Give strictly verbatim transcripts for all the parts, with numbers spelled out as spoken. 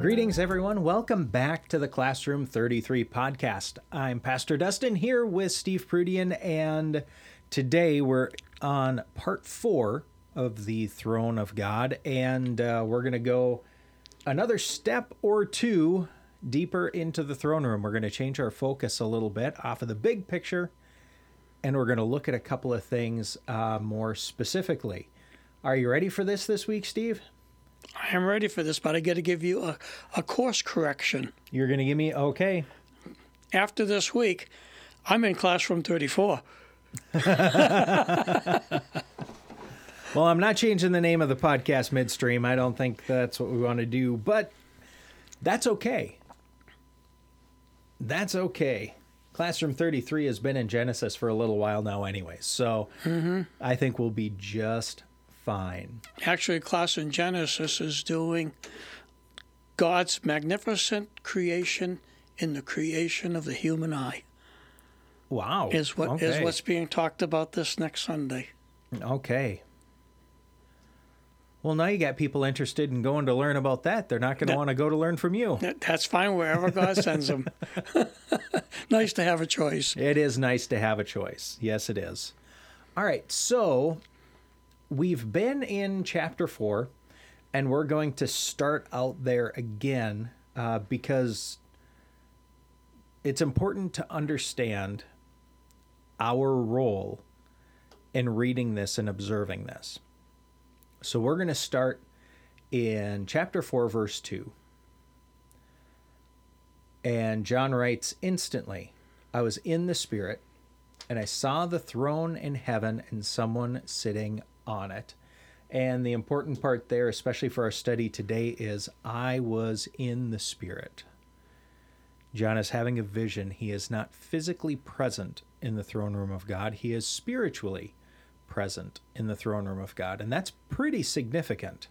Greetings, everyone. Welcome back to the Classroom thirty-three podcast. I'm Pastor Dustin here with Steve Prudian, and today we're on part four of the Throne of God, and uh, we're going to go another step or two deeper into the throne room. We're going to change our focus a little bit off of the big picture, and we're going to look at a couple of things uh, more specifically. Are you ready for this this week, Steve? I am ready for this, but I got to give you a, a course correction. You're going to give me? Okay. After this week, I'm in Classroom thirty-four. Well, I'm not changing the name of the podcast midstream. I don't think that's what we want to do, but that's okay. That's okay. Classroom thirty-three has been in Genesis for a little while now anyway, so mm-hmm. I think we'll be just fine. Actually, class in Genesis is doing God's magnificent creation in the creation of the human eye. Wow. Is what okay. is what's being talked about this next Sunday. Okay. Well, now you got people interested in going to learn about that. They're not going to want to go to learn from you. That's fine, wherever God sends them. Nice to have a choice. It is nice to have a choice. Yes, it is. All right, so we've been in chapter four, and we're going to start out there again uh, because it's important to understand our role in reading this and observing this. So we're going to start in chapter four, verse two. And John writes, "Instantly, I was in the Spirit, and I saw the throne in heaven and someone sitting on it." And the important part there, especially for our study today, is I was in the Spirit. John is having a vision. He is not physically present in the throne room of God. He is spiritually present in the throne room of God, and that's pretty significant.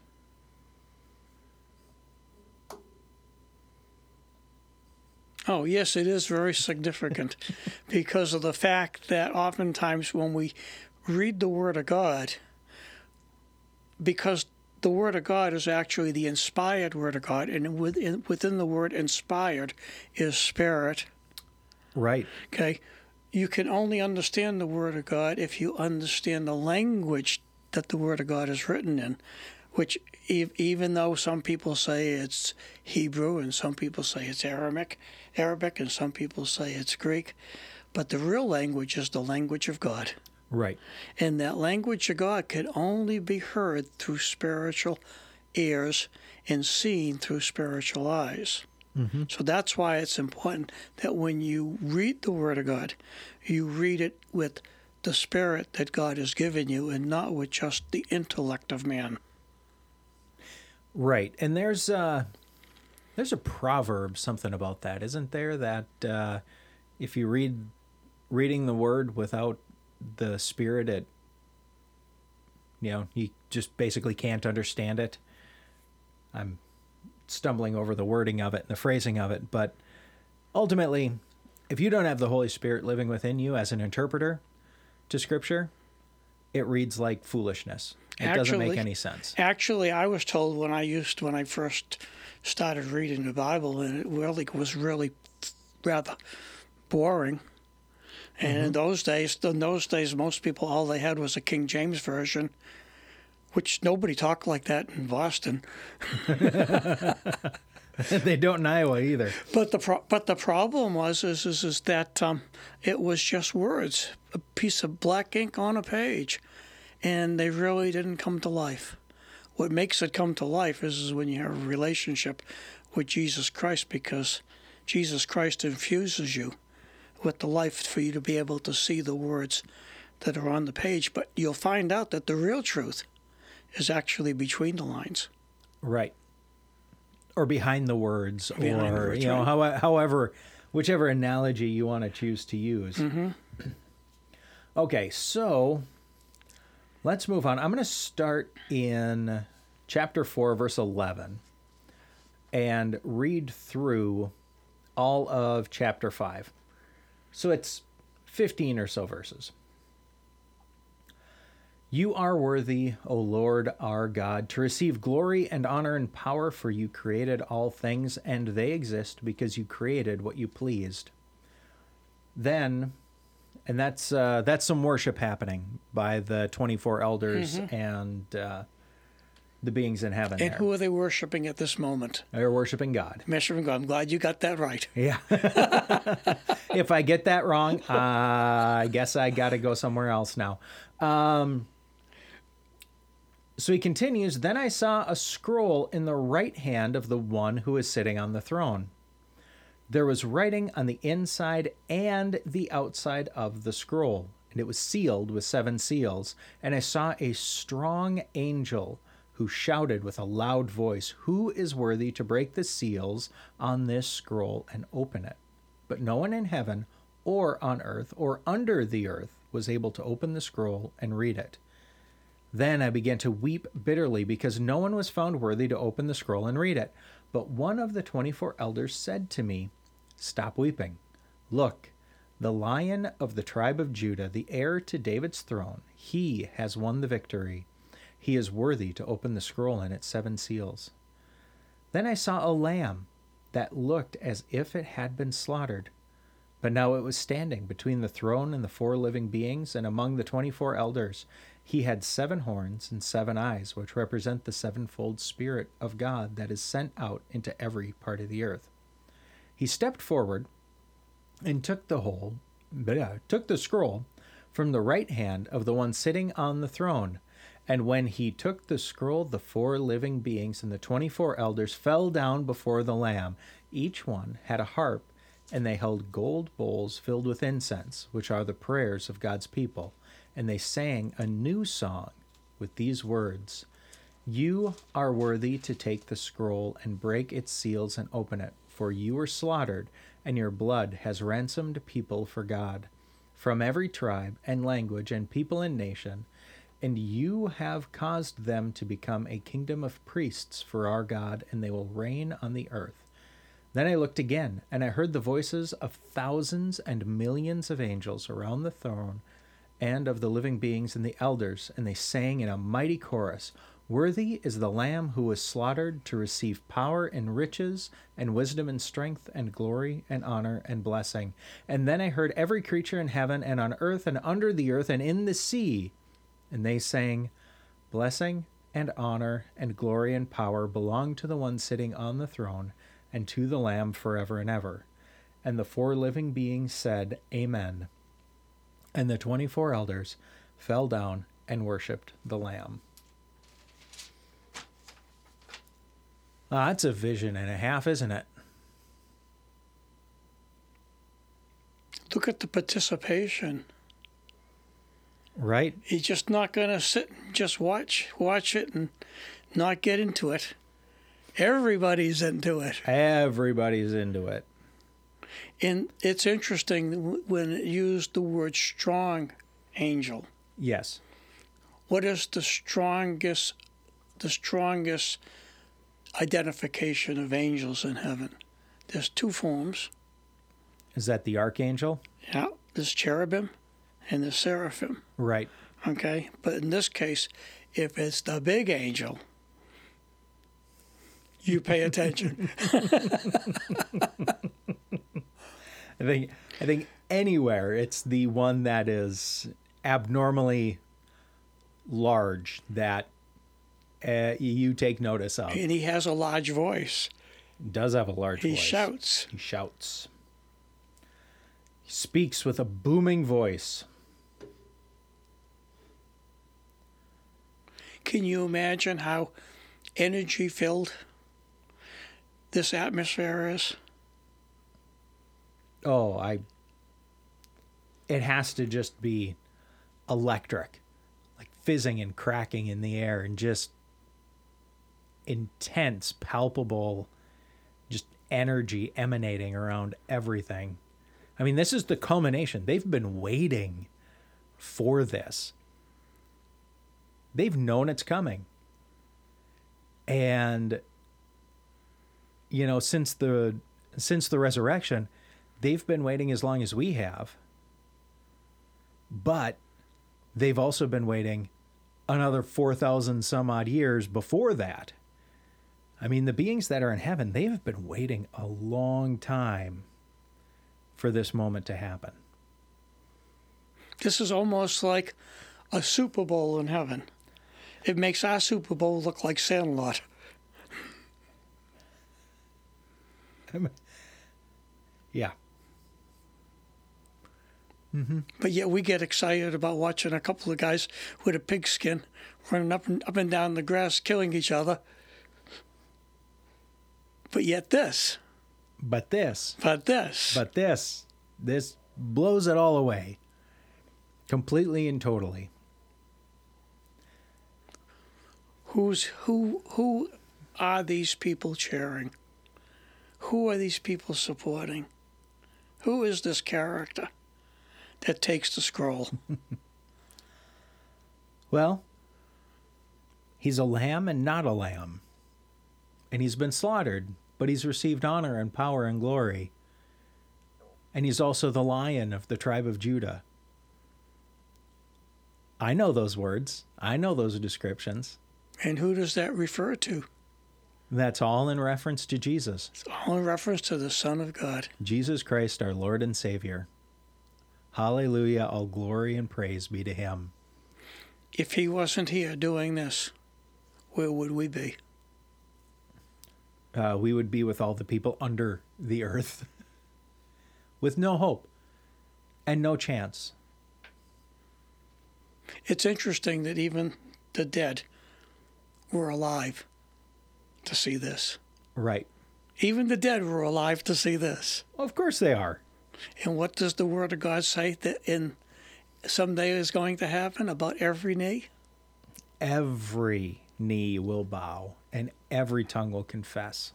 Oh, yes, it is very significant because of the fact that oftentimes when we read the Word of God, because the Word of God is actually the inspired Word of God, and within, within the word inspired is spirit. Right. Okay. You can only understand the Word of God if you understand the language that the Word of God is written in, which e- even though some people say it's Hebrew and some people say it's Aramaic, Arabic and some people say it's Greek, but the real language is the language of God. Right. And that language of God can only be heard through spiritual ears and seen through spiritual eyes. Mm-hmm. So that's why it's important that when you read the Word of God, you read it with the Spirit that God has given you and not with just the intellect of man. Right. And there's a, there's a proverb, something about that, isn't there? That uh, if you read reading the Word without the Spirit, it, you know, you just basically can't understand it. I'm stumbling over the wording of it and the phrasing of it, but ultimately, if you don't have the Holy Spirit living within you as an interpreter to Scripture, it reads like foolishness. It actually doesn't make any sense. Actually, I was told when I used when I first started reading the Bible, and it really was really rather boring. And mm-hmm. in those days, in those days, most people all they had was a King James version, which nobody talked like that in Boston. They don't in Iowa either. But the pro- but the problem was is is, is that um, it was just words, a piece of black ink on a page, and they really didn't come to life. What makes it come to life is, is when you have a relationship with Jesus Christ, because Jesus Christ infuses you with the life for you to be able to see the words that are on the page. But you'll find out that the real truth is actually between the lines. Right. Or behind the words, behind or, the words, you know, right. how, however, whichever analogy you want to choose to use. Mm-hmm. Okay, so let's move on. I'm going to start in chapter four, verse eleven, and read through all of chapter five. So it's fifteen or so verses. You are worthy, O Lord our God, to receive glory and honor and power, for you created all things, and they exist because you created what you pleased. Then, and that's uh, that's some worship happening by the twenty-four elders mm-hmm. and uh, the beings in heaven. And there. Who are they worshiping at this moment? They're worshiping God. Worshiping God. I'm glad you got that right. Yeah. If I get that wrong, uh, I guess I got to go somewhere else now. Um, so he continues, then I saw a scroll in the right hand of the one who is sitting on the throne. There was writing on the inside and the outside of the scroll, and it was sealed with seven seals. And I saw a strong angel who shouted with a loud voice, "Who is worthy to break the seals on this scroll and open it?" But no one in heaven or on earth or under the earth was able to open the scroll and read it. Then I began to weep bitterly because no one was found worthy to open the scroll and read it. But one of the twenty-four elders said to me, "Stop weeping. Look, the Lion of the tribe of Judah, the heir to David's throne, he has won the victory. He is worthy to open the scroll and its seven seals." Then I saw a lamb that looked as if it had been slaughtered. But now it was standing between the throne and the four living beings and among the twenty-four elders. He had seven horns and seven eyes, which represent the sevenfold Spirit of God that is sent out into every part of the earth. He stepped forward and took the whole, bleh, took the scroll from the right hand of the one sitting on the throne. And when he took the scroll, the four living beings and the twenty-four elders fell down before the Lamb. Each one had a harp, and they held gold bowls filled with incense, which are the prayers of God's people. And they sang a new song with these words, "You are worthy to take the scroll and break its seals and open it, for you were slaughtered, and your blood has ransomed people for God, from every tribe and language and people and nation, and you have caused them to become a kingdom of priests for our God, and they will reign on the earth." Then I looked again, and I heard the voices of thousands and millions of angels around the throne and of the living beings and the elders, and they sang in a mighty chorus, "Worthy is the Lamb who was slaughtered to receive power and riches and wisdom and strength and glory and honor and blessing." And then I heard every creature in heaven and on earth and under the earth and in the sea, and they sang, "Blessing and honor and glory and power belong to the one sitting on the throne and to the Lamb forever and ever." And the four living beings said, "Amen." And the twenty-four elders fell down and worshipped the Lamb. Ah, that's a vision and a half, isn't it? Look at the participation. Right. You're just not going to sit and just watch, watch it and not get into it. Everybody's into it. Everybody's into it. And it's interesting when it used the word strong angel. Yes. What is the strongest, the strongest identification of angels in heaven? There's two forms. Is that the archangel? Yeah. There's cherubim and there's seraphim. Right. Okay. But in this case, if it's the big angel, you pay attention. I think I think anywhere it's the one that is abnormally large that uh, you take notice of. And he has a large voice. Does have a large he voice. He shouts. He shouts. He speaks with a booming voice. Can you imagine how energy-filled this atmosphere is? Oh, I. It has to just be electric, like fizzing and cracking in the air, and just intense, palpable, just energy emanating around everything. I mean, this is the culmination. They've been waiting for this. They've known it's coming. And, you know, since the since the resurrection, they've been waiting as long as we have, but they've also been waiting another four thousand some odd years before that. I mean, the beings that are in heaven, they have been waiting a long time for this moment to happen. This is almost like a Super Bowl in heaven. It makes our Super Bowl look like Sandlot. Yeah. Mm-hmm. But yet we get excited about watching a couple of guys with a pigskin running up and, up and down the grass, killing each other. But yet this. But this. But this. But this. This blows it all away. Completely and totally. Who's who? Who are these people cheering? Who are these people supporting? Who is this character that takes the scroll? Well, he's a lamb and not a lamb. And he's been slaughtered, but he's received honor and power and glory. And he's also the lion of the tribe of Judah. I know those words. I know those descriptions. And who does that refer to? That's all in reference to Jesus. It's all in reference to the Son of God. Jesus Christ, our Lord and Savior. Hallelujah, all glory and praise be to him. If he wasn't here doing this, where would we be? Uh, we would be with all the people under the earth with no hope and no chance. It's interesting that even the dead were alive to see this. Right. Even the dead were alive to see this. Of course they are. And what does the Word of God say that in someday is going to happen about every knee? Every knee will bow and every tongue will confess.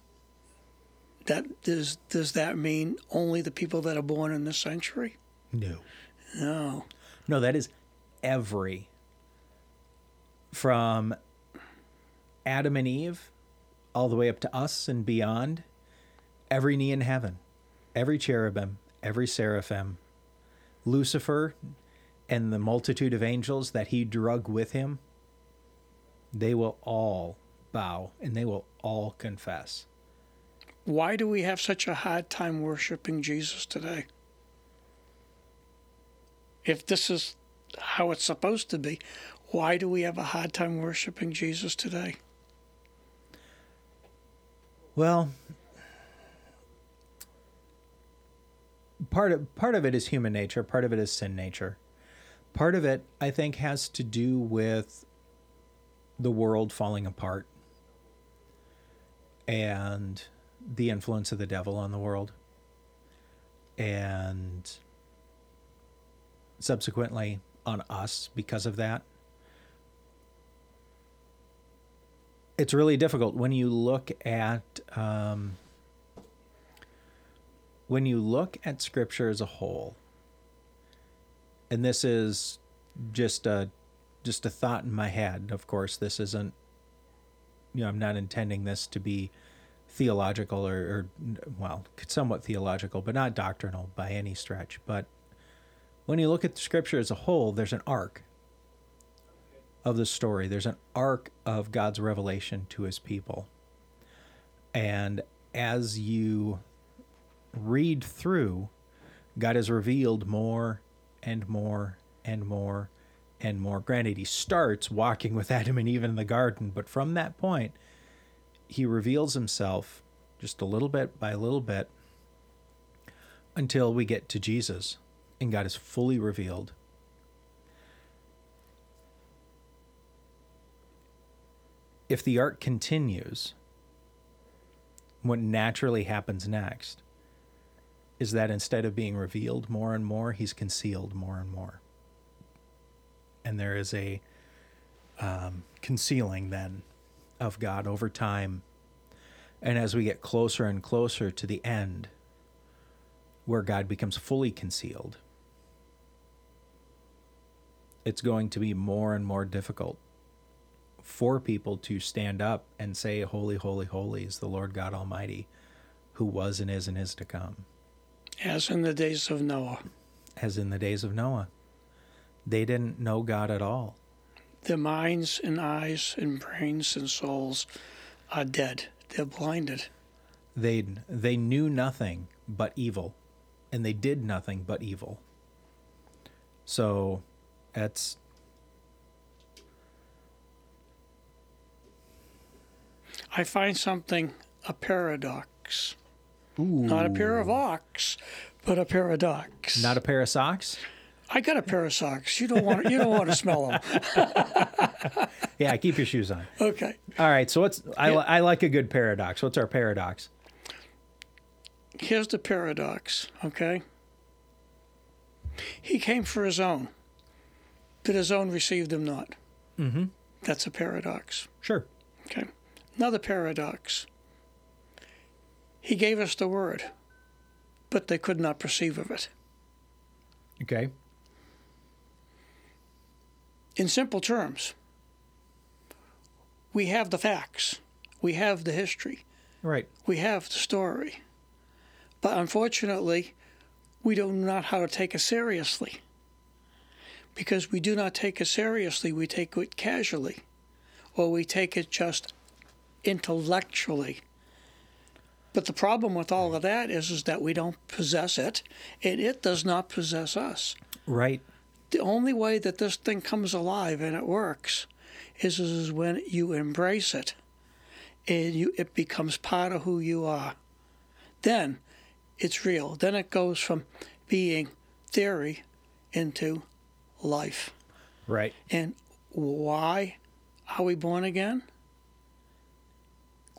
That does, does that mean only the people that are born in this century? No. No. No, that is every. From Adam and Eve all the way up to us and beyond, every knee in heaven, every cherubim, every seraphim, Lucifer and the multitude of angels that he drug with him, they will all bow and they will all confess. Why do we have such a hard time worshiping Jesus today? If this is how it's supposed to be, why do we have a hard time worshiping Jesus today? Well, part of part of it is human nature, part of it is sin nature. Part of it, I think, has to do with the world falling apart and the influence of the devil on the world. And subsequently on us because of that. It's really difficult when you look at um, when you look at Scripture as a whole. And this is just a just a thought in my head. Of course, this isn't, you know, I'm not intending this to be theological or, or well, somewhat theological, but not doctrinal by any stretch. But when you look at Scripture as a whole, there's an arc of the story. There's an arc of God's revelation to his people. And as you read through, God has revealed more and more and more and more. Granted, he starts walking with Adam and Eve in the garden, but from that point, he reveals himself just a little bit by little bit until we get to Jesus and God is fully revealed. If the arc continues, what naturally happens next is that instead of being revealed more and more, he's concealed more and more. And there is a um, concealing then of God over time. And as we get closer and closer to the end, where God becomes fully concealed, it's going to be more and more difficult for people to stand up and say, "Holy, holy, holy is the Lord God Almighty, who was and is and is to come." As in the days of Noah. As in the days of Noah. They didn't know God at all. Their minds and eyes and brains and souls are dead. They're blinded. They they knew nothing but evil, and they did nothing but evil. So that's... I find something, a paradox. Ooh. Not a pair of ox, but a paradox. Not a pair of socks? I got a pair of socks. You don't want to, you don't want to smell them. Yeah, keep your shoes on. Okay. All right. So what's I, yeah. I like a good paradox. What's our paradox? Here's the paradox. Okay. He came for his own, but his own received him not. Mm-hmm. That's a paradox. Sure. Okay. Another paradox. He gave us the word, but they could not perceive of it. Okay. In simple terms, we have the facts, we have the history, right? We have the story, but unfortunately, we don't know how to take it seriously. Because we do not take it seriously, we take it casually, or we take it just intellectually. But the problem with all of that is, is that we don't possess it, and it does not possess us. Right. The only way that this thing comes alive and it works is, is when you embrace it and you it becomes part of who you are. Then it's real. Then it goes from being theory into life. Right. And why are we born again?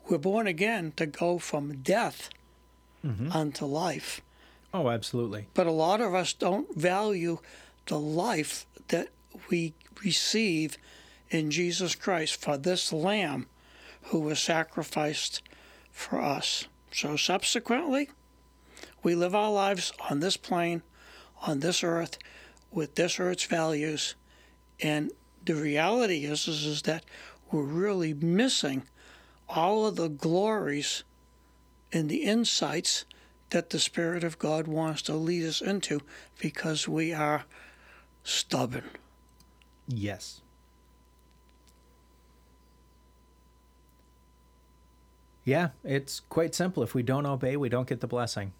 We're born again to go from death mm-hmm. unto life. Oh, absolutely. But a lot of us don't value the life that we receive in Jesus Christ, for this Lamb who was sacrificed for us. So subsequently, we live our lives on this plane, on this earth, with this earth's values. And the reality is, is, is that we're really missing all of the glories and the insights that the Spirit of God wants to lead us into, because we are stubborn. Yes. Yeah, it's quite simple. If we don't obey, we don't get the blessing.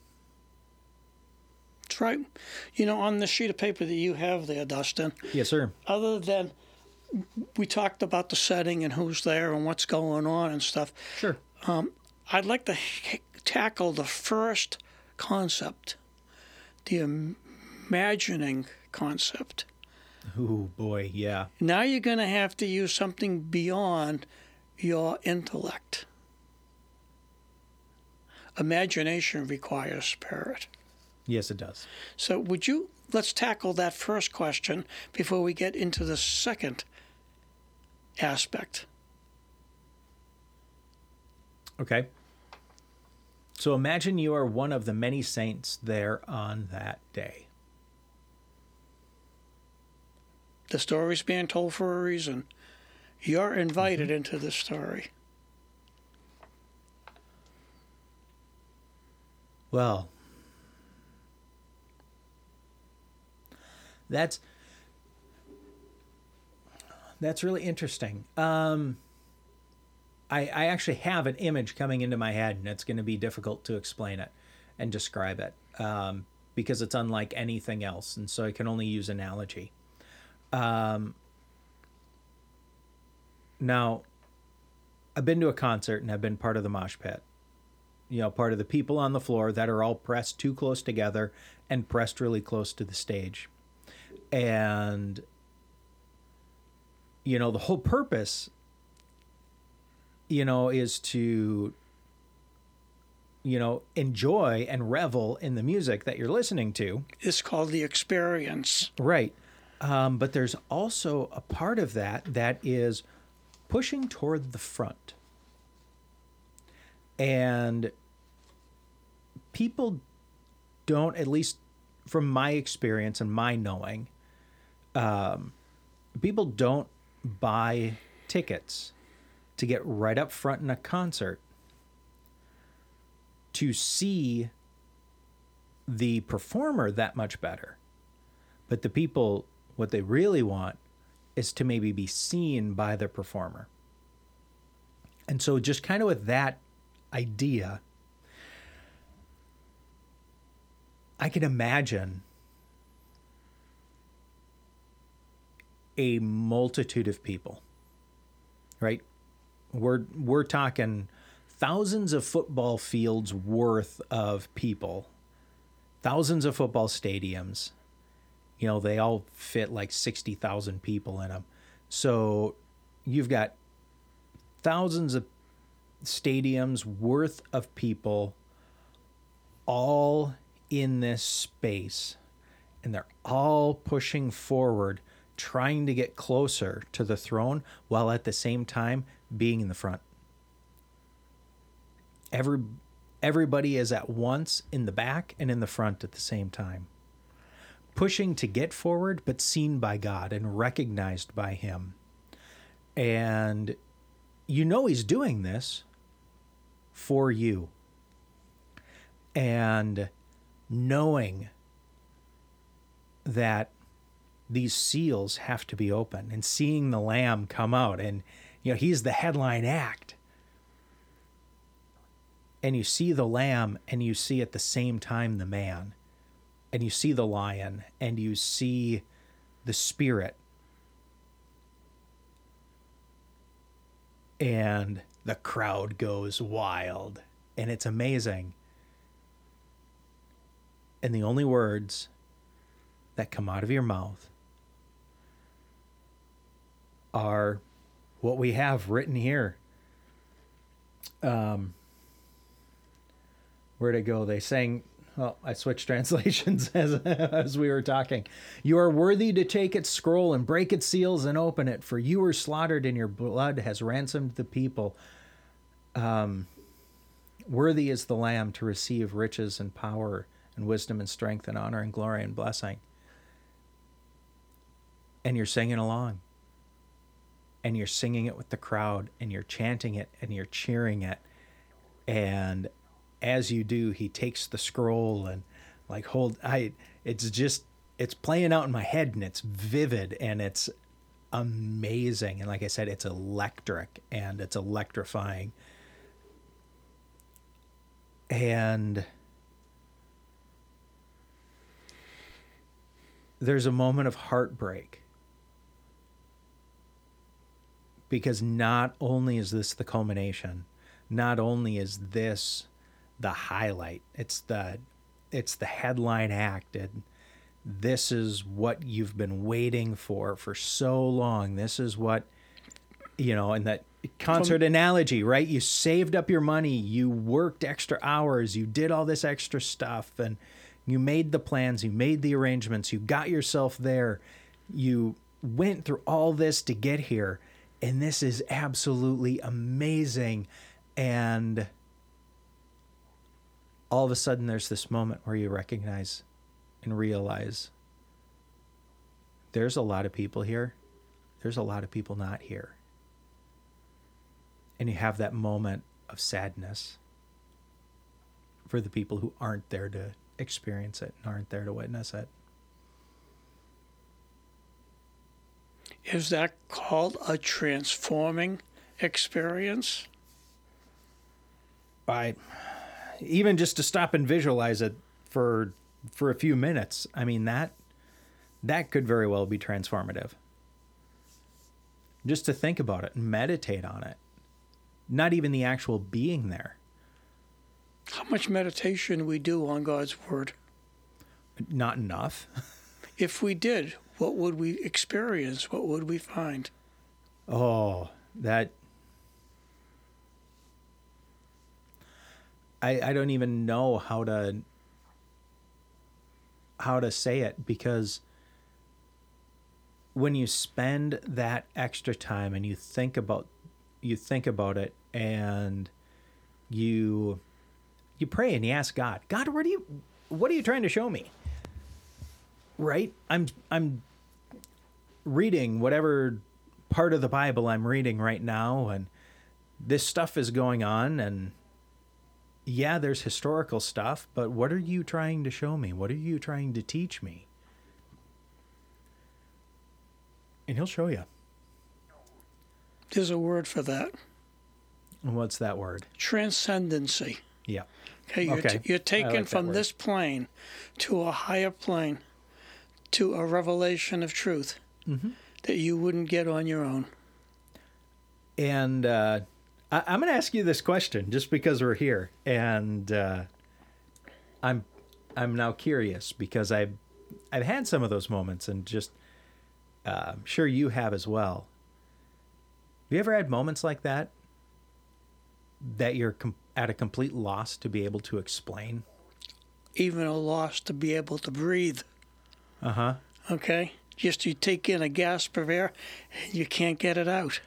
That's right. You know, on the sheet of paper that you have there, Dustin. Yes, sir. Other than we talked about the setting and who's there and what's going on and stuff. Sure. Um, I'd like to tackle the first concept, the imagining concept. Oh, boy, yeah. Now you're going to have to use something beyond your intellect. Imagination requires spirit. Yes, it does. So would you, let's tackle that first question before we get into the second aspect. Okay. So imagine you are one of the many saints there on that day. The story's being told for a reason. You're invited mm-hmm. into the story. Well, that's that's really interesting. Um, I, I actually have an image coming into my head, and it's going to be difficult to explain it and describe it um, because it's unlike anything else, and so I can only use analogy. Um, now, I've been to a concert, and I've been part of the mosh pit. You know, part of the people on the floor that are all pressed too close together and pressed really close to the stage. And, you know, the whole purpose, you know, is to, you know, enjoy and revel in the music that you're listening to. It's called the experience. Right. Um, but there's also a part of that that is pushing toward the front. And people don't, at least from my experience and my knowing, um, people don't buy tickets to get right up front in a concert to see the performer that much better. But the people, what they really want is to maybe be seen by the performer. And so just kind of with that idea, I can imagine a multitude of people, right? We're we're talking thousands of football fields worth of people, thousands of football stadiums. You know, they all fit like sixty thousand people in them. So you've got thousands of stadiums worth of people all in this space, and they're all pushing forward, trying to get closer to the throne while at the same time being in the front. Every, everybody is at once in the back and in the front at the same time, pushing to get forward, but seen by God and recognized by Him. And you know He's doing this for you. And knowing that these seals have to be open and seeing the Lamb come out, and you know, He's the headline act. And you see the Lamb, and you see at the same time the man, and you see the Lion, and you see the Spirit. And the crowd goes wild, and it's amazing. And the only words that come out of your mouth are what we have written here. Um, where'd it go? They sang, well, I switched translations as, as we were talking. You are worthy to take its scroll and break its seals and open it, for you were slaughtered and your blood has ransomed the people. Um, worthy is the Lamb to receive riches and power and wisdom and strength and honor and glory and blessing. And you're singing along. And you're singing it with the crowd, and you're chanting it, and you're cheering it. And as you do, He takes the scroll and like hold, I, it's just, it's playing out in my head, and it's vivid, and it's amazing. And like I said, it's electric, and it's electrifying. And there's a moment of heartbreak, because not only is this the culmination, not only is this the highlight, it's the it's the headline act, and this is what you've been waiting for for so long. This is what, you know, in that concert From- analogy, right? You saved up your money, you worked extra hours, you did all this extra stuff, and you made the plans, you made the arrangements, you got yourself there, you went through all this to get here. And this is absolutely amazing. And all of a sudden, there's this moment where you recognize and realize there's a lot of people here. There's a lot of people not here. And you have that moment of sadness for the people who aren't there to experience it and aren't there to witness it. Is that called a transforming experience? I, even just to stop and visualize it for for a few minutes, I mean, that that could very well be transformative. Just to think about it and meditate on it. Not even the actual being there. How much meditation we do on God's Word? Not enough. If we did, what would we experience? What would we find? Oh, that... I, I don't even know how to how to say it, because when you spend that extra time and you think about you think about it and you you pray and you ask God, God, what are you what are you trying to show me? Right? I'm I'm reading whatever part of the Bible I'm reading right now, and this stuff is going on, and yeah, there's historical stuff, but what are you trying to show me? What are you trying to teach me? and he'll show you. There's a word for that. And what's that word? Transcendency. Yeah. Okay. You're, okay. T- you're taken like from this plane to a higher plane, to a revelation of truth mm-hmm. that you wouldn't get on your own. And uh, I- I'm going to ask you this question just because we're here, and uh, I'm I'm now curious because I I've, I've had some of those moments, and just uh, I'm sure you have as well. Have you ever had moments like that? That you're com- at a complete loss to be able to explain? Even a loss to be able to breathe. Uh-huh. Okay? Just you take in a gasp of air, and you can't get it out.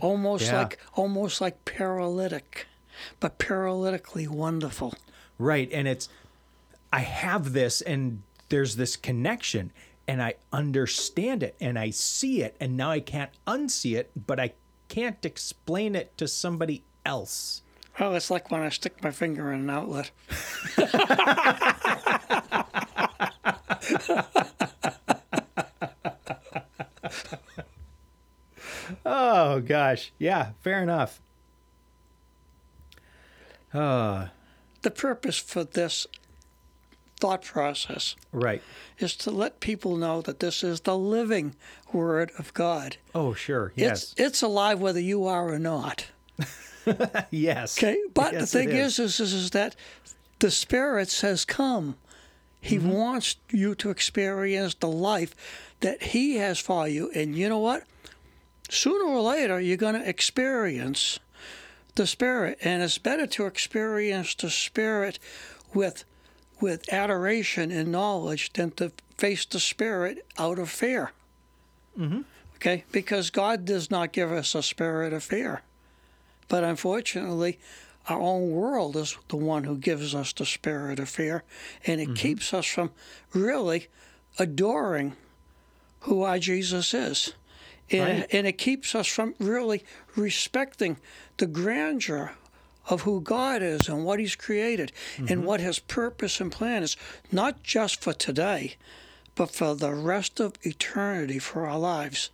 almost yeah. like almost like paralytic, but paralytically wonderful. Right, and it's, I have this, and there's this connection, and I understand it, and I see it, and now I can't unsee it, but I can't explain it to somebody else. Oh, it's like when I stick my finger in an outlet. Oh, gosh. Yeah, fair enough. Uh, the purpose for this thought process right. is to let people know that this is the living Word of God. Oh, sure. Yes. It's, it's alive whether you are or not. Yes. Okay, but yes, the thing is. Is, is, is that the Spirit says, come. He mm-hmm. wants you to experience the life that He has for you. And you know what? Sooner or later, you're going to experience the Spirit. And it's better to experience the Spirit with with adoration and knowledge than to face the Spirit out of fear. Mm-hmm. Okay? Because God does not give us a spirit of fear. But unfortunately, our own world is the one who gives us the spirit of fear, and it mm-hmm. keeps us from really adoring who our Jesus is. And, right. and it keeps us from really respecting the grandeur of who God is and what He's created mm-hmm. and what His purpose and plan is, not just for today, but for the rest of eternity, for our lives.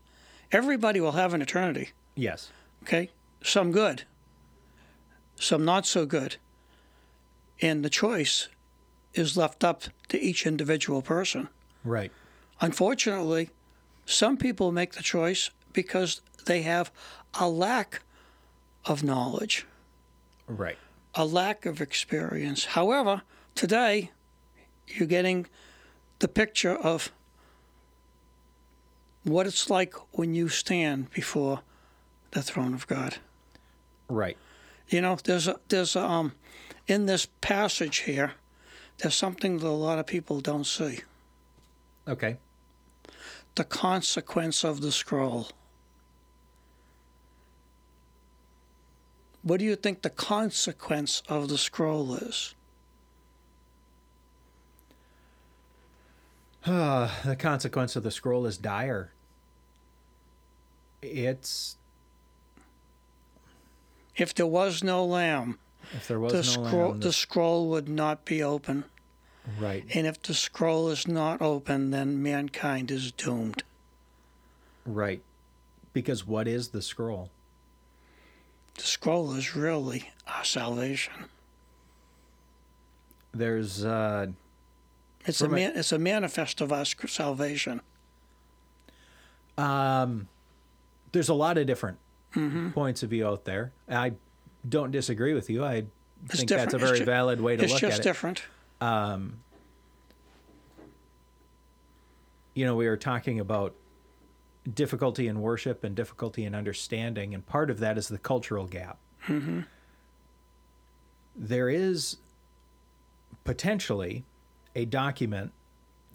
Everybody will have an eternity. Yes. Okay? Some good, some not so good. And the choice is left up to each individual person. Right. Unfortunately, some people make the choice because they have a lack of knowledge. Right. A lack of experience. However, today, you're getting the picture of what it's like when you stand before the throne of God. Right. You know, there's a, there's a, um, in this passage here, there's something that a lot of people don't see. Okay. The consequence of the scroll. What do you think the consequence of the scroll is? Uh, the consequence of the scroll is dire. It's... If there was no lamb, if there was the, no scroll, lamb the... the scroll would not be open. Right. And if the scroll is not open, then mankind is doomed. Right. Because what is the scroll? The scroll is really our salvation. There's uh, it's a man, it's a manifest of our salvation. Um, there's a lot of different. Mm-hmm. points of view out there. I don't disagree with you. I it's think different. That's a very ju- valid way to look at it. It's just different. Um, you know, we were talking about difficulty in worship and difficulty in understanding, and part of that is the cultural gap. Mm-hmm. There is potentially a document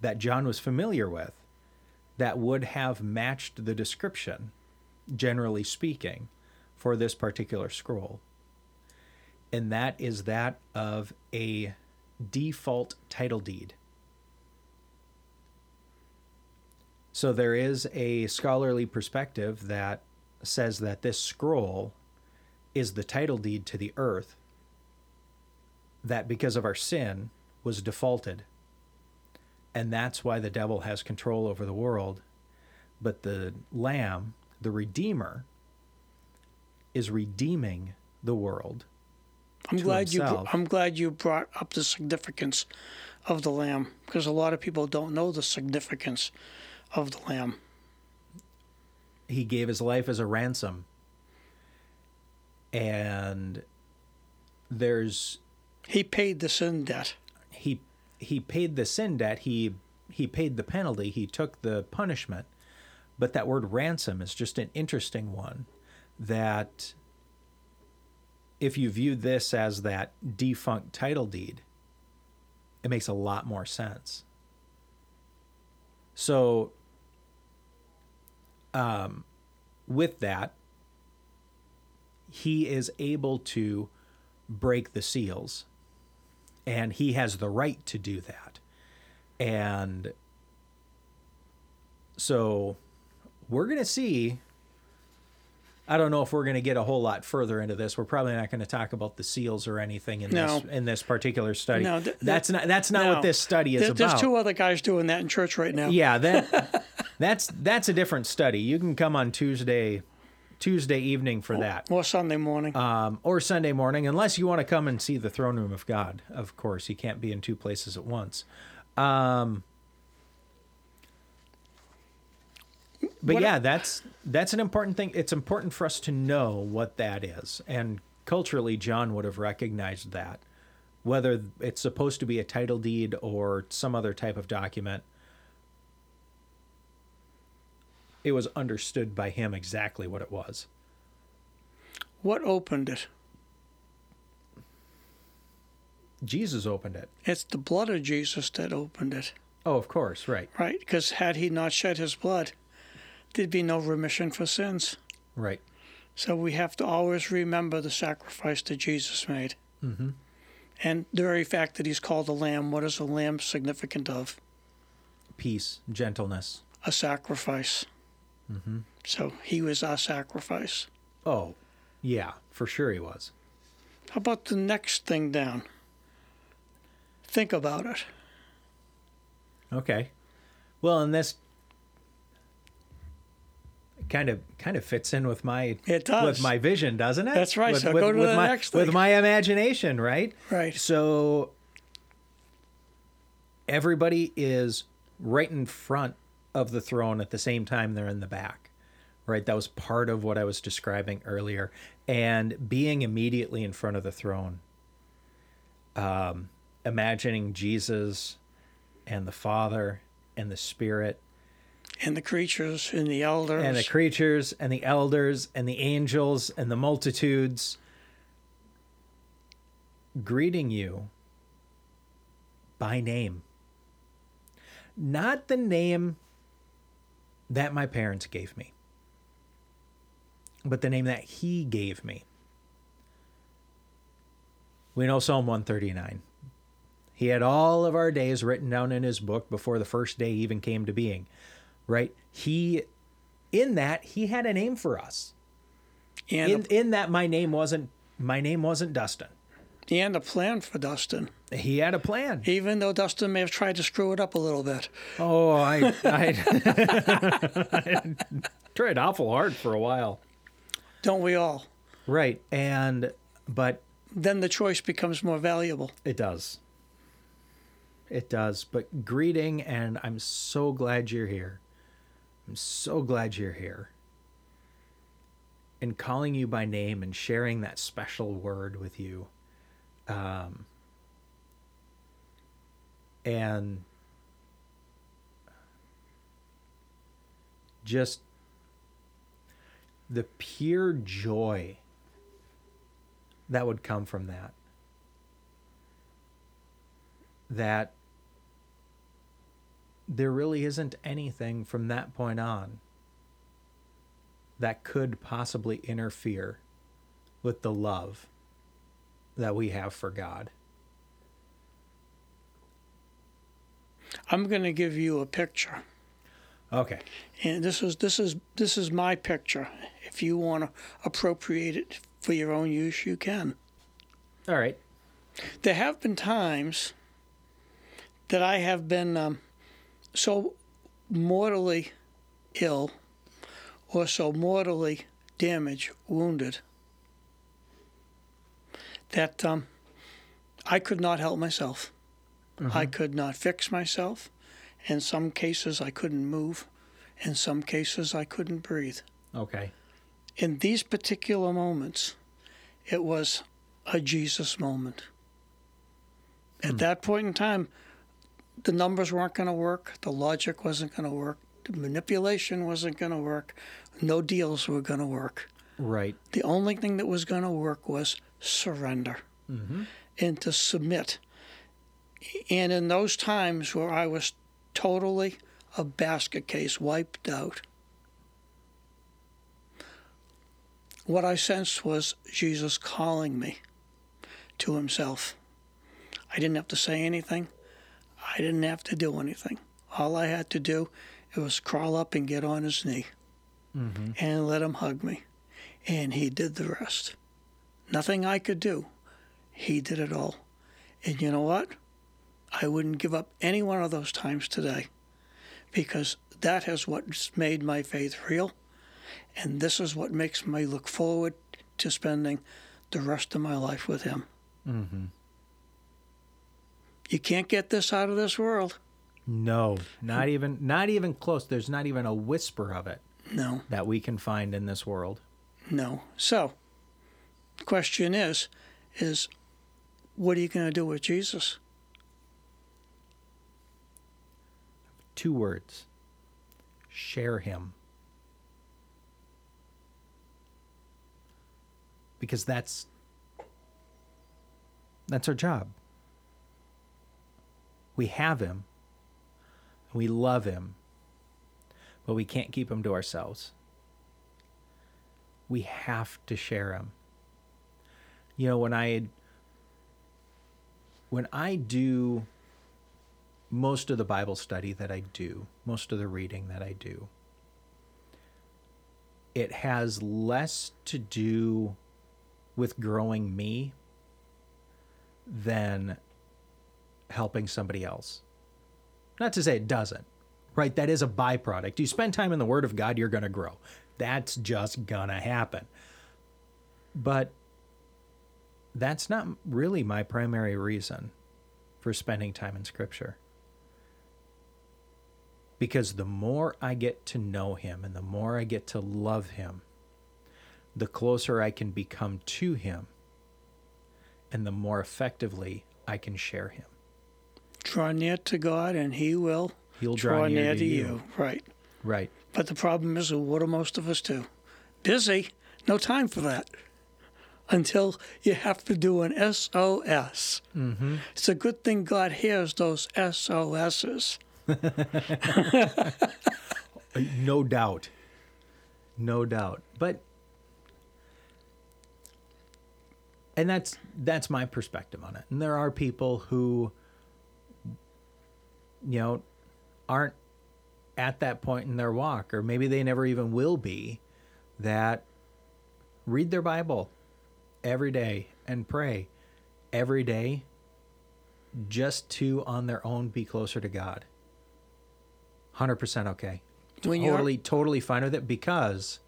that John was familiar with that would have matched the description, generally speaking, for this particular scroll. And that is that of a default title deed. So there is a scholarly perspective that says that this scroll is the title deed to the earth that, because of our sin, was defaulted. And that's why the devil has control over the world. But the Lamb, the Redeemer, is redeeming the world. I'm glad you br- I'm glad you brought up the significance of the Lamb, because a lot of people don't know the significance of the Lamb. He gave his life as a ransom. And there's... He paid the sin debt. He he paid the sin debt. He he paid the penalty. He took the punishment. But that word ransom is just an interesting one, that if you view this as that defunct title deed, it makes a lot more sense. So um, with that, he is able to break the seals, and he has the right to do that. And so we're going to see, I don't know if we're going to get a whole lot further into this. We're probably not going to talk about the seals or anything in no. this in this particular study. No, th- that's not that's not no. what this study is there, about. There's two other guys doing that in church right now. Yeah, that that's that's a different study. You can come on Tuesday Tuesday evening for or, that, or Sunday morning, um, or Sunday morning, unless you want to come and see the throne room of God. Of course, you can't be in two places at once. Um, But what yeah, I, that's that's an important thing. It's important for us to know what that is. And culturally, John would have recognized that, whether it's supposed to be a title deed or some other type of document. It was understood by him exactly what it was. What opened it? Jesus opened it. It's the blood of Jesus that opened it. Oh, of course, right. Right, because had he not shed his blood, there'd be no remission for sins. Right. So we have to always remember the sacrifice that Jesus made. Mm-hmm. And the very fact that he's called a lamb, what is a lamb significant of? Peace, gentleness. A sacrifice. Mm-hmm. So he was our sacrifice. Oh, yeah, for sure he was. How about the next thing down? Think about it. Okay. Well, in this... Kind of, kind of fits in with my it does. with my vision, doesn't it? That's right. With, so with, go to the my, next thing. With my imagination, right? Right. So everybody is right in front of the throne at the same time they're in the back, right? That was part of what I was describing earlier, and being immediately in front of the throne, um, imagining Jesus and the Father and the Spirit. And the creatures and the elders. And the creatures and the elders and the angels and the multitudes greeting you by name. Not the name that my parents gave me, but the name that he gave me. We know Psalm one thirty-nine. He had all of our days written down in his book before the first day even came to being. Right? He, in that, he had a name for us. And in, a, in that, my name wasn't my name wasn't Dustin. He had a plan for Dustin. He had a plan. Even though Dustin may have tried to screw it up a little bit. Oh, I, I, I tried awful hard for a while. Don't we all? Right. And, but... Then the choice becomes more valuable. It does. It does. But greeting, and I'm so glad you're here. I'm so glad you're here. And calling you by name and sharing that special word with you. Um, and just the pure joy that would come from that. That there really isn't anything from that point on that could possibly interfere with the love that we have for God. I'm going to give you a picture. Okay. And this is this is this is my picture. If you want to appropriate it for your own use, you can. All right. There have been times that I have been um, so mortally ill, or so mortally damaged, wounded, that um, I could not help myself. Mm-hmm. I could not fix myself. In some cases, I couldn't move. In some cases, I couldn't breathe. Okay. In these particular moments, it was a Jesus moment. At hmm. that point in time, the numbers weren't going to work. The logic wasn't going to work. The manipulation wasn't going to work. No deals were going to work. Right. The only thing that was going to work was surrender mm-hmm. and to submit. And in those times where I was totally a basket case, wiped out, what I sensed was Jesus calling me to himself. I didn't have to say anything. I didn't have to do anything. All I had to do was crawl up and get on his knee mm-hmm. and let him hug me. And he did the rest. Nothing I could do. He did it all. And you know what? I wouldn't give up any one of those times today, because that is what's made my faith real. And this is what makes me look forward to spending the rest of my life with him. Mm-hmm. You can't get this out of this world. No, not even not even close. There's not even a whisper of it. No. That we can find in this world. No. So the question is, is what are you going to do with Jesus? Two words. Share him. Because that's that's our job. We have him. We love him. But we can't keep him to ourselves. We have to share him. You know, when I when I do most of the Bible study that I do, most of the reading that I do, it has less to do with growing me than helping somebody else. Not to say it doesn't, right? That is a byproduct. You spend time in the Word of God, you're going to grow. That's just going to happen. But that's not really my primary reason for spending time in Scripture. Because the more I get to know him and the more I get to love him, the closer I can become to him and the more effectively I can share him. Draw near to God and he will He'll draw, draw near, near to, to you. you. Right. Right. But the problem is, what do most of us do? Busy. No time for that. Until you have to do an S O S. Mm-hmm. It's a good thing God hears those S O S's. No doubt. No doubt. But and that's that's my perspective on it. And there are people who, you know, aren't at that point in their walk, or maybe they never even will be, that read their Bible every day and pray every day just to, on their own, be closer to God. one hundred percent okay. Totally, totally fine with it, because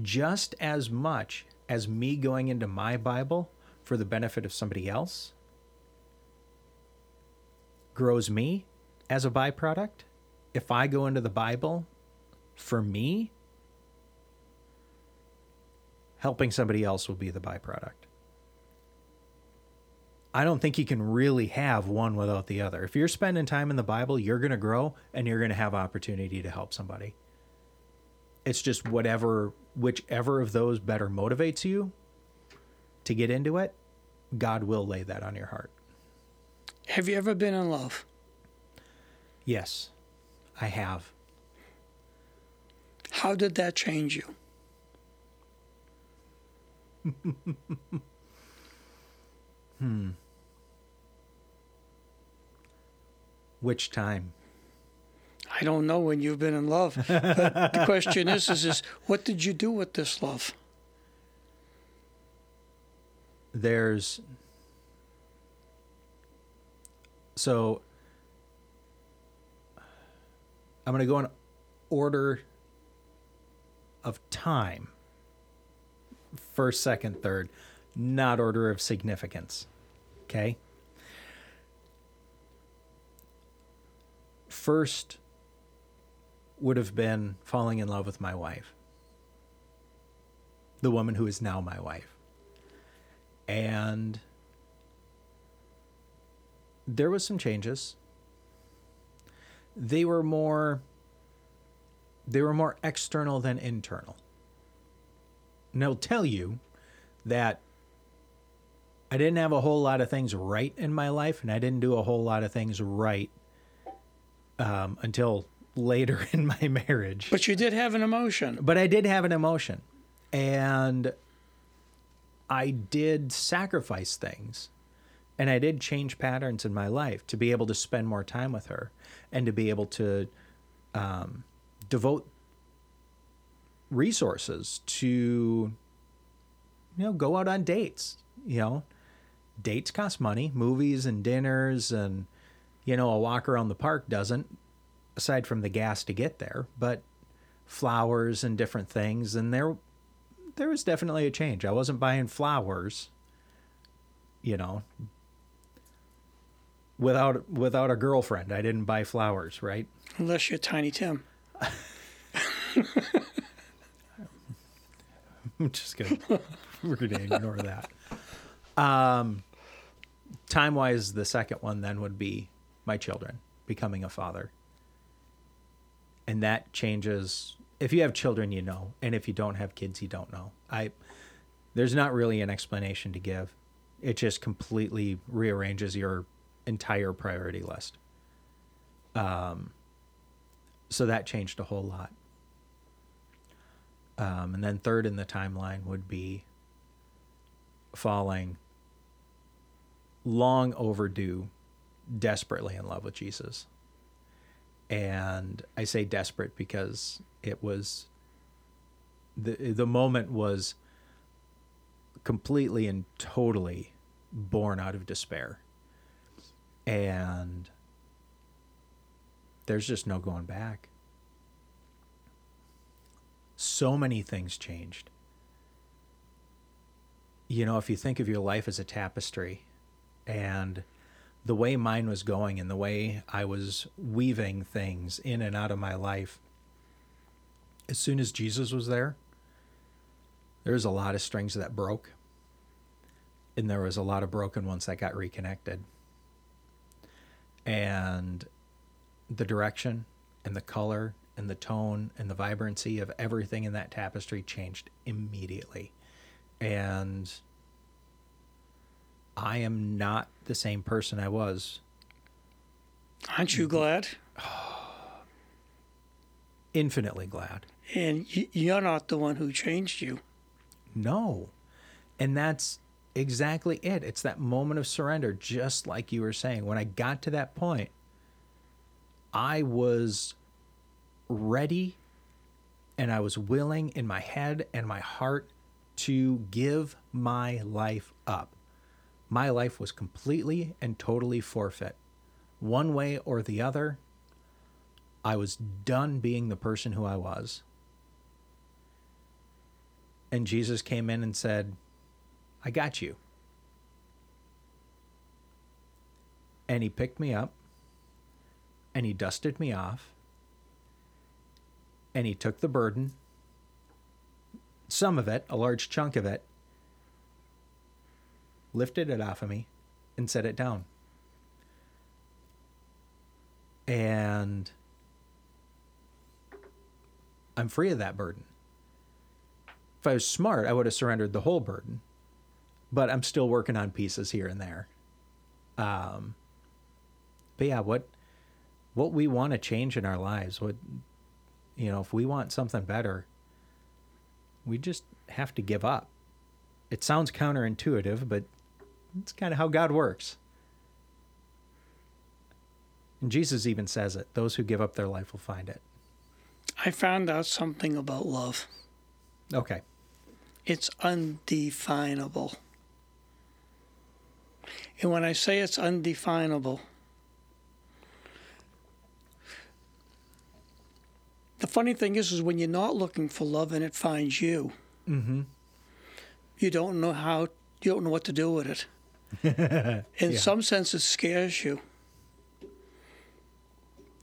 just as much as me going into my Bible for the benefit of somebody else grows me as a byproduct. If I go into the Bible for me, helping somebody else will be the byproduct. I don't think you can really have one without the other. If you're spending time in the Bible, you're going to grow and you're going to have opportunity to help somebody. It's just whatever, whichever of those better motivates you to get into it, God will lay that on your heart. Have you ever been in love? Yes, I have. How did that change you? Hmm. Which time? I don't know when you've been in love. But the question is, is, is, what did you do with this love? There's... So, I'm going to go in order of time. First, second, third, not order of significance. Okay? First would have been falling in love with my wife, the woman who is now my wife. And there was some changes. They were more they were more external than internal. And I'll tell you that I didn't have a whole lot of things right in my life, and I didn't do a whole lot of things right um, until later in my marriage. But you did have an emotion. But I did have an emotion. And I did sacrifice things, and I did change patterns in my life to be able to spend more time with her and to be able to um, devote resources to, you know, go out on dates. You know, dates cost money, movies and dinners, and, you know, a walk around the park doesn't, aside from the gas to get there, but flowers and different things. And there There was definitely a change. I wasn't buying flowers, you know, without without a girlfriend. I didn't buy flowers, right? Unless you're Tiny Tim. I'm just gonna we're gonna ignore that. Um, time-wise, the second one then would be my children, becoming a father, and that changes. If you have children, you know, and if you don't have kids, you don't know. I, there's not really an explanation to give. It just completely rearranges your entire priority list. Um, so that changed a whole lot. Um, and then third in the timeline would be falling long overdue, desperately in love with Jesus. And I say desperate because it was, the the moment was completely and totally born out of despair. And there's just no going back. So many things changed. You know, if you think of your life as a tapestry, and the way mine was going and the way I was weaving things in and out of my life, as soon as Jesus was there, there was a lot of strings that broke, and there was a lot of broken ones that got reconnected. And the direction and the color and the tone and the vibrancy of everything in that tapestry changed immediately. And I am not the same person I was. Aren't you glad? Oh, infinitely glad. And you're not the one who changed you. No. And that's exactly it. It's that moment of surrender, just like you were saying. When I got to that point, I was ready and I was willing in my head and my heart to give my life up. My life was completely and totally forfeit. One way or the other, I was done being the person who I was. And Jesus came in and said, I got you. And he picked me up, and he dusted me off, and he took the burden, some of it, a large chunk of it, lifted it off of me, and set it down. And I'm free of that burden. If I was smart, I would have surrendered the whole burden, but I'm still working on pieces here and there. Um, but yeah, what what we want to change in our lives, what, you know, if we want something better, we just have to give up. It sounds counterintuitive, but it's kind of how God works. And Jesus even says it. Those who give up their life will find it. I found out something about love. Okay. It's undefinable. And when I say it's undefinable, the funny thing is, is when you're not looking for love and it finds you, mm-hmm. you don't know how, you don't know what to do with it. In yeah. some sense, it scares you.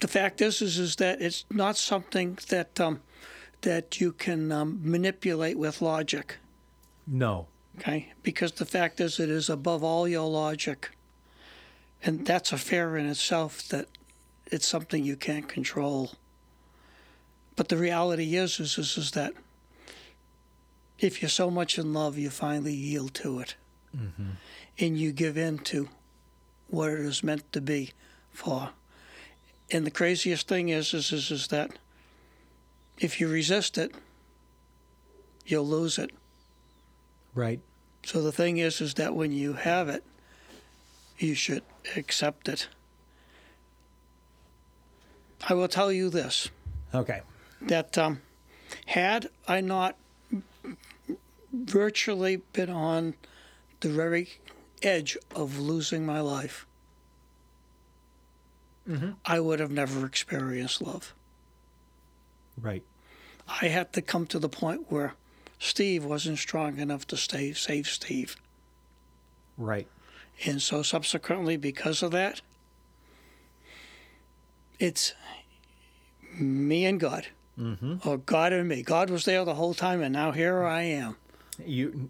The fact is, is, is that it's not something that um, that you can um, manipulate with logic. No. Okay? Because the fact is, it is above all your logic. And that's a fear in itself, that it's something you can't control. But the reality is, is, is, is that if you're so much in love, you finally yield to it. Mm-hmm. And you give in to what it is meant to be for. And the craziest thing is, is, is, is that if you resist it, you'll lose it. Right. So the thing is, is that when you have it, you should accept it. I will tell you this. Okay. That um, had I not virtually been on the very edge of losing my life, mm-hmm. I would have never experienced love. Right. I had to come to the point where Steve wasn't strong enough to stay, save Steve. Right. And so subsequently, because of that, it's me and God, mm-hmm. or God and me. God was there the whole time, and now here I am. You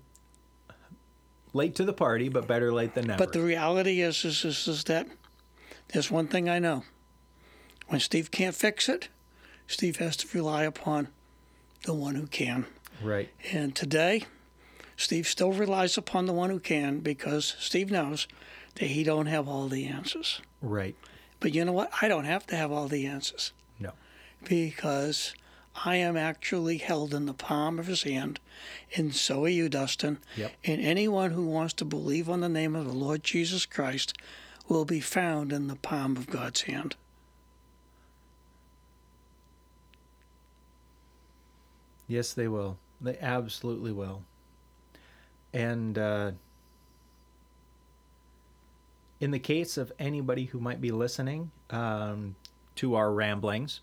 late to the party, but better late than never. But the reality is, is, is, is that there's one thing I know. When Steve can't fix it, Steve has to rely upon the one who can. Right. And today, Steve still relies upon the one who can, because Steve knows that he don't have all the answers. Right. But you know what? I don't have to have all the answers. No. Because I am actually held in the palm of his hand, and so are you, Dustin. Yep. And anyone who wants to believe on the name of the Lord Jesus Christ will be found in the palm of God's hand. Yes, they will. They absolutely will. And uh, in the case of anybody who might be listening um, to our ramblings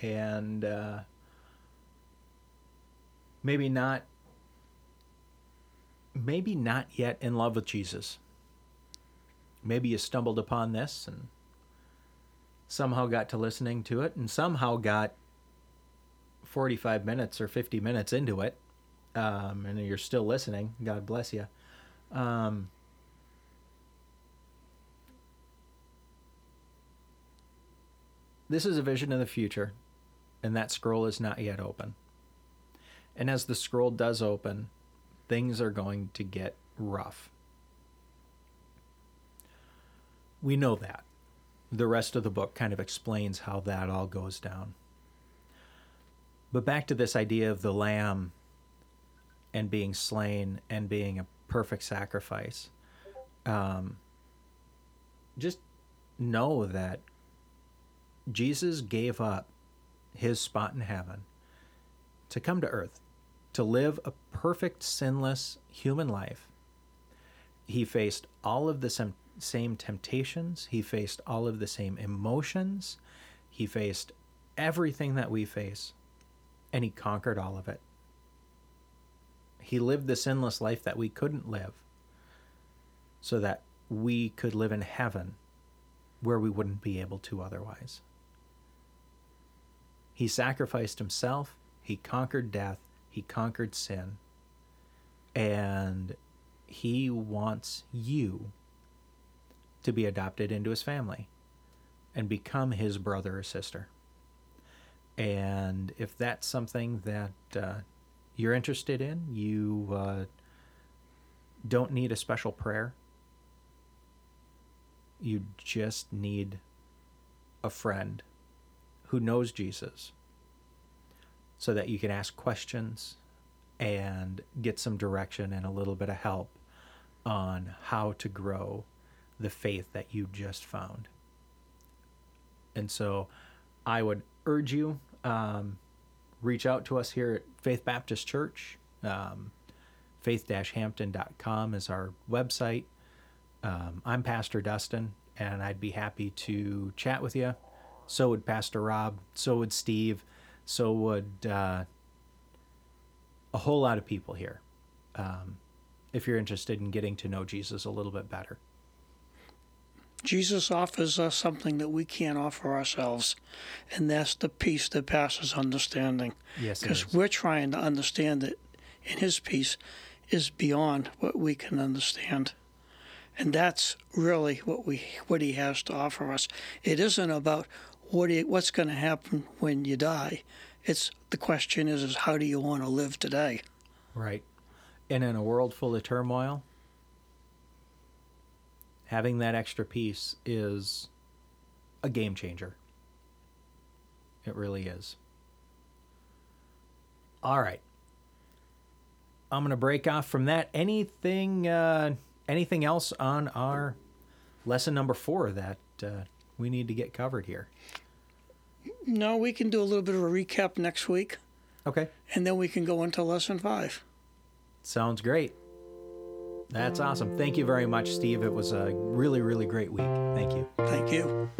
and uh, maybe not, maybe not yet in love with Jesus, maybe you stumbled upon this and somehow got to listening to it and somehow got forty-five minutes or fifty minutes into it. Um, and you're still listening, God bless you. Um, this is a vision of the future, and that scroll is not yet open. And as the scroll does open, things are going to get rough. We know that. The rest of the book kind of explains how that all goes down. But back to this idea of the Lamb and being slain and being a perfect sacrifice. Um, just know that Jesus gave up his spot in heaven to come to earth, to live a perfect, sinless human life. He faced all of the same temptations. He faced all of the same emotions. He faced everything that we face, and he conquered all of it. He lived the sinless life that we couldn't live so that we could live in heaven where we wouldn't be able to otherwise. He sacrificed himself. He conquered death. He conquered sin. And he wants you to be adopted into his family and become his brother or sister. And if that's something that uh, you're interested in, you uh, don't need a special prayer. You just need a friend who knows Jesus so that you can ask questions and get some direction and a little bit of help on how to grow the faith that you just found. And so I would urge you, um, reach out to us here at Faith Baptist Church. Um, faith dash hampton dot com is our website. Um, I'm Pastor Dustin, and I'd be happy to chat with you. So would Pastor Rob. So would Steve. so would uh, a whole lot of people here, um, if you're interested in getting to know Jesus a little bit better. Jesus offers us something that we can't offer ourselves, and that's the peace that passes understanding. Yes, because we're trying to understand it, and his peace is beyond what we can understand. And that's really what we what he has to offer us. It isn't about what he, what's going to happen when you die. It's the question is, is how do you want to live today? Right. And in a world full of turmoil, having that extra piece is a game changer. It really is. All right. I'm going to break off from that. Anything uh, anything else on our lesson number four that uh, we need to get covered here? No, we can do a little bit of a recap next week. Okay. And then we can go into lesson five. Sounds great. That's awesome. Thank you very much, Steve. It was a really, really great week. Thank you. Thank you.